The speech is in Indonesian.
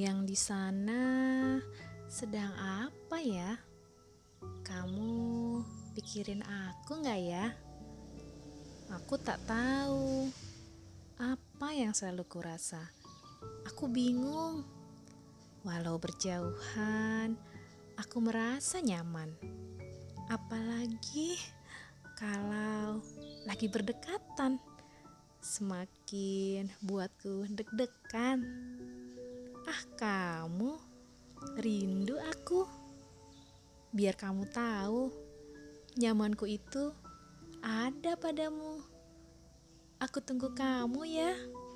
yang di sana sedang apa ya? Kamu pikirin aku nggak ya? Aku tak tahu apa yang selalu kurasa. Aku bingung. Walau berjauhan, aku merasa nyaman. Apalagi kalau lagi berdekatan, semakin buatku deg-degan. Ah kamu, rindu aku. Biar kamu tahu, nyamanku itu ada padamu. Aku tunggu kamu ya.